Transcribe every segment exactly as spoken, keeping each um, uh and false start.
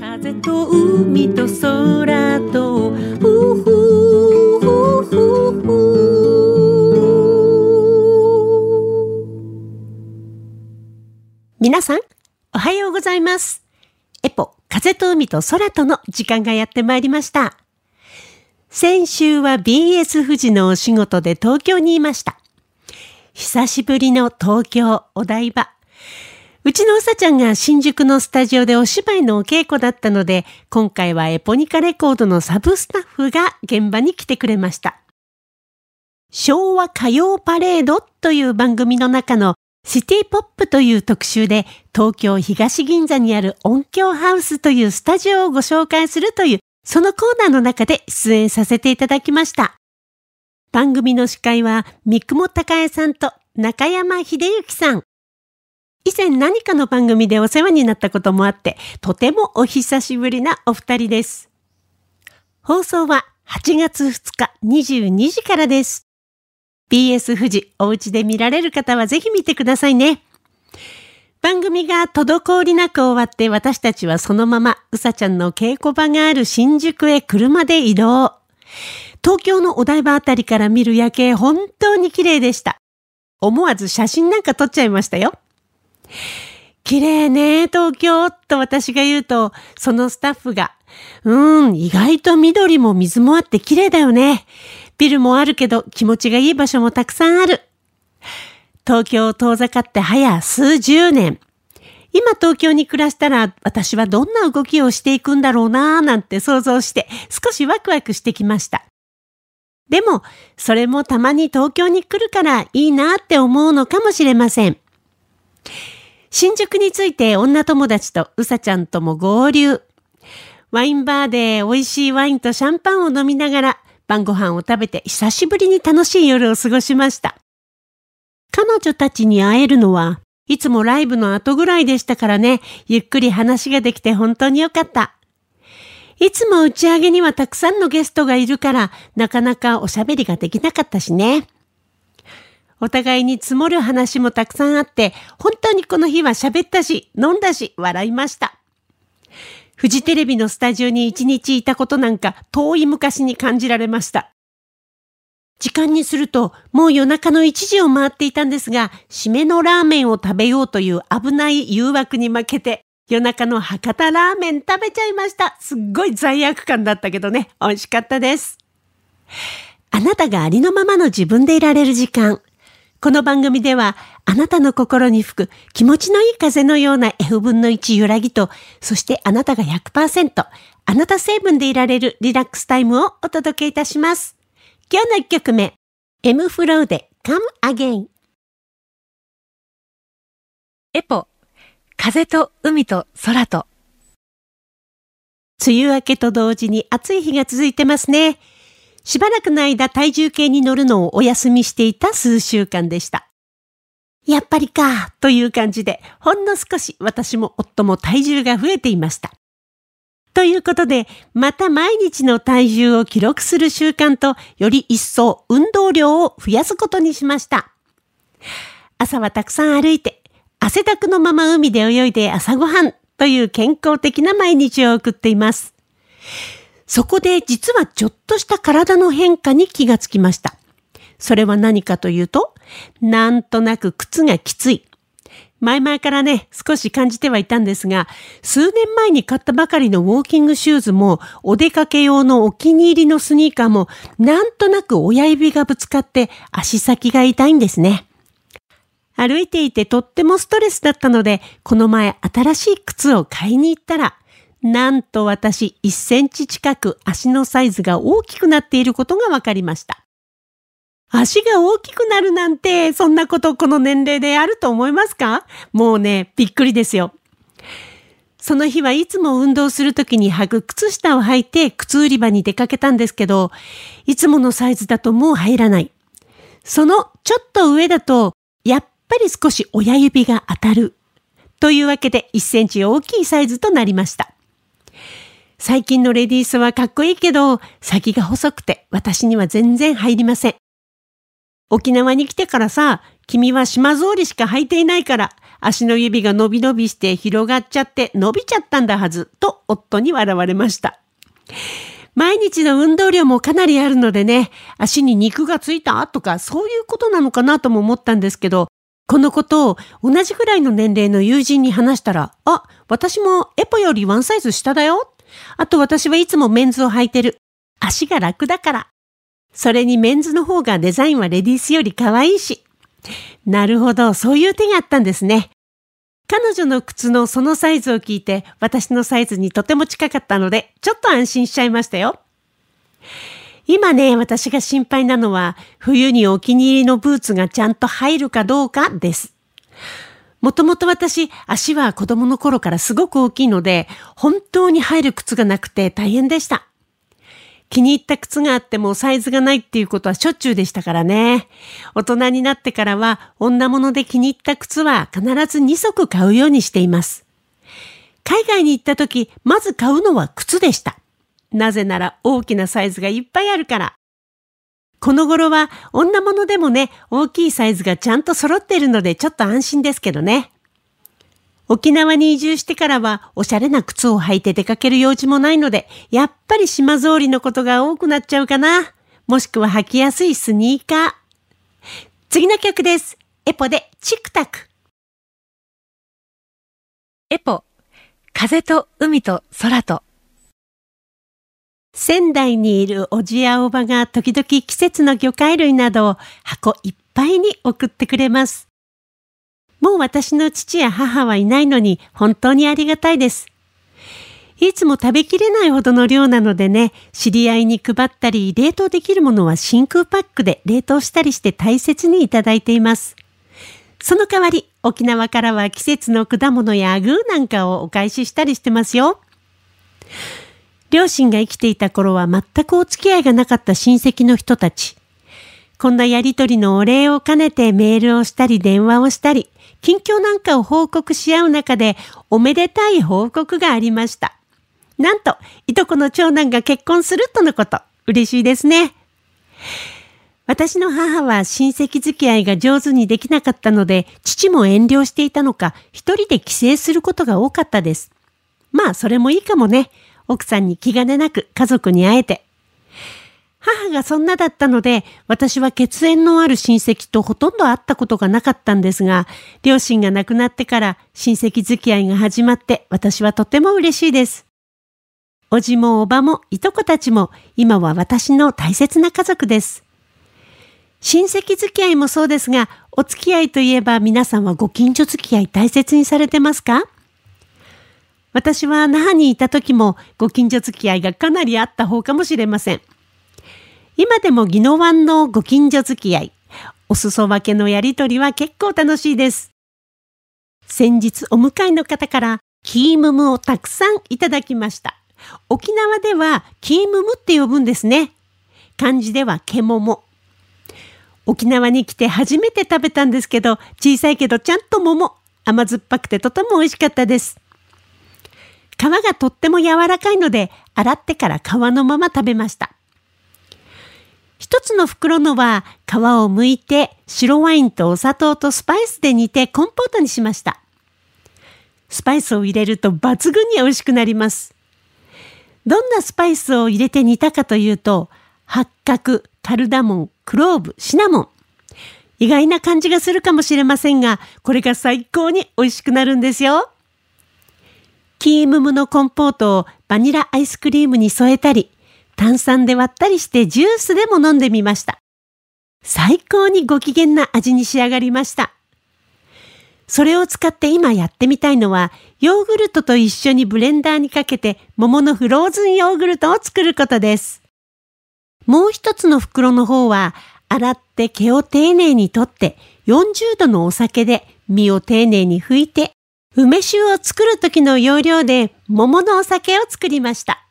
風と海と空と皆さんおはようございます。エポ風と海と空との時間がやってまいりました。先週は ビーエス 富士のお仕事で東京にいました。久しぶりの東京お台場。うちのうさちゃんが新宿のスタジオでお芝居のお稽古だったので、今回はエポニカレコードのサブスタッフが現場に来てくれました。昭和歌謡パレードという番組の中のシティポップという特集で、東京東銀座にある音響ハウスというスタジオをご紹介するという、そのコーナーの中で出演させていただきました。番組の司会は三雲孝江さんと中山秀幸さん。以前何かの番組でお世話になったこともあって、とてもお久しぶりなお二人です。放送ははちがつふつかにじゅうにじからです。ビーエス 富士、お家で見られる方はぜひ見てくださいね。番組が滞りなく終わって、私たちはそのままうさちゃんの稽古場がある新宿へ車で移動。東京のお台場あたりから見る夜景、本当に綺麗でした。思わず写真なんか撮っちゃいましたよ。綺麗ね東京と私が言うと、そのスタッフがうーん意外と緑も水もあって綺麗だよね、ビルもあるけど気持ちがいい場所もたくさんある、東京を遠ざかって早数十年、今東京に暮らしたら私はどんな動きをしていくんだろうなーなんて想像して少しワクワクしてきました。でもそれもたまに東京に来るからいいなって思うのかもしれません。新宿について女友達とうさちゃんとも合流。ワインバーで美味しいワインとシャンパンを飲みながら晩ご飯を食べて久しぶりに楽しい夜を過ごしました。彼女たちに会えるのはいつもライブの後ぐらいでしたからね、ゆっくり話ができて本当によかった。いつも打ち上げにはたくさんのゲストがいるからなかなかおしゃべりができなかったしね。お互いに積もる話もたくさんあって、本当にこの日は喋ったし、飲んだし、笑いました。フジテレビのスタジオに一日いたことなんか遠い昔に感じられました。時間にするともう夜中のいちじを回っていたんですが、締めのラーメンを食べようという危ない誘惑に負けて、夜中の博多ラーメン食べちゃいました。すっごい罪悪感だったけどね、美味しかったです。あなたがありのままの自分でいられる時間。この番組ではあなたの心に吹く気持ちのいい風のような エフぶんのいち 揺らぎと、そしてあなたが ひゃくパーセント あなた成分でいられるリラックスタイムをお届けいたします。今日のいっきょくめ、 M フローで Come Again。 エポ風と海と空と。梅雨明けと同時に暑い日が続いてますね。しばらくの間体重計に乗るのをお休みしていた数週間でした。やっぱりかという感じで、ほんの少し私も夫も体重が増えていました。ということで、また毎日の体重を記録する習慣と、より一層運動量を増やすことにしました。朝はたくさん歩いて、汗だくのまま海で泳いで朝ごはんという健康的な毎日を送っています。そこで実はちょっとした体の変化に気がつきました。それは何かというと、なんとなく靴がきつい。前々からね、少し感じてはいたんですが、数年前に買ったばかりのウォーキングシューズも、お出かけ用のお気に入りのスニーカーも、なんとなく親指がぶつかって足先が痛いんですね。歩いていてとってもストレスだったので、この前新しい靴を買いに行ったら、なんと私いっセンチ近く足のサイズが大きくなっていることが分かりました。足が大きくなるなんて、そんなことこの年齢であると思いますか？もうね、びっくりですよ。その日はいつも運動するときに履く靴下を履いて靴売り場に出かけたんですけど、いつものサイズだともう入らない。そのちょっと上だと、やっぱり少し親指が当たる。というわけでいっセンチ大きいサイズとなりました。最近のレディースはかっこいいけど、先が細くて私には全然入りません。沖縄に来てからさ、君は島ぞうりしか履いていないから、足の指が伸び伸びして広がっちゃって伸びちゃったんだはずと夫に笑われました。毎日の運動量もかなりあるのでね、足に肉がついたとかそういうことなのかなとも思ったんですけど、このことを同じくらいの年齢の友人に話したら、あ、私もエポよりワンサイズ下だよ。あと私はいつもメンズを履いてる。足が楽だから。それにメンズの方がデザインはレディースより可愛いし。なるほど、そういう手があったんですね。彼女の靴のそのサイズを聞いて、私のサイズにとても近かったので、ちょっと安心しちゃいましたよ。今ね、私が心配なのは、冬にお気に入りのブーツがちゃんと入るかどうかです。もともと私、足は子供の頃からすごく大きいので、本当に入る靴がなくて大変でした。気に入った靴があってもサイズがないっていうことはしょっちゅうでしたからね。大人になってからは女物で気に入った靴は必ずにそく買うようにしています。海外に行った時、まず買うのは靴でした。なぜなら大きなサイズがいっぱいあるから。この頃は女物でもね、大きいサイズがちゃんと揃っているのでちょっと安心ですけどね。沖縄に移住してからはおしゃれな靴を履いて出かける用事もないので、やっぱり島ぞうりのことが多くなっちゃうかな。もしくは履きやすいスニーカー。次の曲です。エポでチクタク。エポ、風と海と空と。仙台にいるおじやおばが時々季節の魚介類などを箱いっぱいに送ってくれます。もう私の父や母はいないのに本当にありがたいです。いつも食べきれないほどの量なのでね、知り合いに配ったり、冷凍できるものは真空パックで冷凍したりして大切にいただいています。その代わり、沖縄からは季節の果物や具なんかをお返ししたりしてますよ。両親が生きていた頃は全くお付き合いがなかった親戚の人たち。こんなやりとりのお礼を兼ねてメールをしたり電話をしたり、近況なんかを報告し合う中でおめでたい報告がありました。なんと、いとこの長男が結婚するとのこと、嬉しいですね。私の母は親戚付き合いが上手にできなかったので、父も遠慮していたのか、一人で帰省することが多かったです。まあ、それもいいかもね。奥さんに気兼ねなく家族に会えて。母がそんなだったので、私は血縁のある親戚とほとんど会ったことがなかったんですが、両親が亡くなってから親戚付き合いが始まって、私はとても嬉しいです。おじもおばもいとこたちも、今は私の大切な家族です。親戚付き合いもそうですが、お付き合いといえば皆さんはご近所付き合い大切にされてますか？私は那覇にいた時もご近所付き合いがかなりあった方かもしれません。今でも宜野湾のご近所付き合い、お裾分けのやりとりは結構楽しいです。先日お向かいの方からキームムをたくさんいただきました。沖縄ではキームムって呼ぶんですね。漢字ではケモモ。沖縄に来て初めて食べたんですけど、小さいけどちゃんと桃。甘酸っぱくてとても美味しかったです。皮がとっても柔らかいので、洗ってから皮のまま食べました。一つの袋のは皮を剥いて白ワインとお砂糖とスパイスで煮てコンポートにしました。スパイスを入れると抜群に美味しくなります。どんなスパイスを入れて煮たかというと、八角、カルダモン、クローブ、シナモン。意外な感じがするかもしれませんが、これが最高に美味しくなるんですよ。キームムのコンポートをバニラアイスクリームに添えたり、炭酸で割ったりしてジュースでも飲んでみました。最高にご機嫌な味に仕上がりました。それを使って今やってみたいのは、ヨーグルトと一緒にブレンダーにかけて桃のフローズンヨーグルトを作ることです。もう一つの袋の方は、洗って毛を丁寧に取ってよんじゅうどのお酒で身を丁寧に拭いて、梅酒を作る時の要領で桃のお酒を作りました。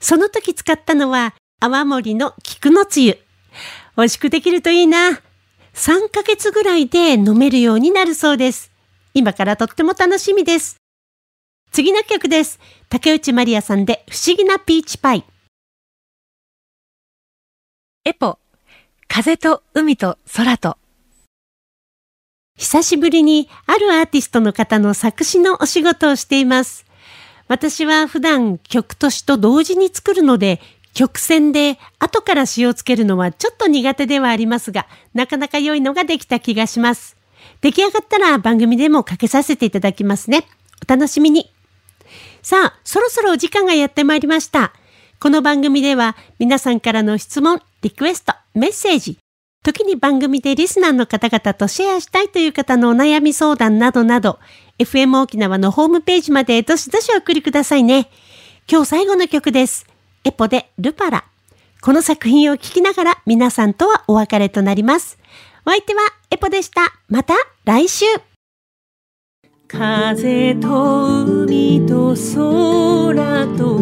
その時使ったのは泡盛の菊のつゆ。美味しくできるといいな。さんかげつぐらいで飲めるようになるそうです。今からとっても楽しみです。次の曲です。竹内まりやさんで不思議なピーチパイ。エポ、風と海と空と。久しぶりにあるアーティストの方の作詞のお仕事をしています。私は普段曲と詞と同時に作るので、曲線で後から詞をつけるのはちょっと苦手ではありますが、なかなか良いのができた気がします。出来上がったら番組でもかけさせていただきますね。お楽しみに。さあ、そろそろお時間がやってまいりました。この番組では皆さんからの質問、リクエスト、メッセージ、時に番組でリスナーの方々とシェアしたいという方のお悩み相談などなど、エフエム 沖縄のホームページまでどしどしお送りくださいね。今日最後の曲です。エポでルパラ。この作品を聴きながら皆さんとはお別れとなります。お相手はエポでした。また来週。風と海と空と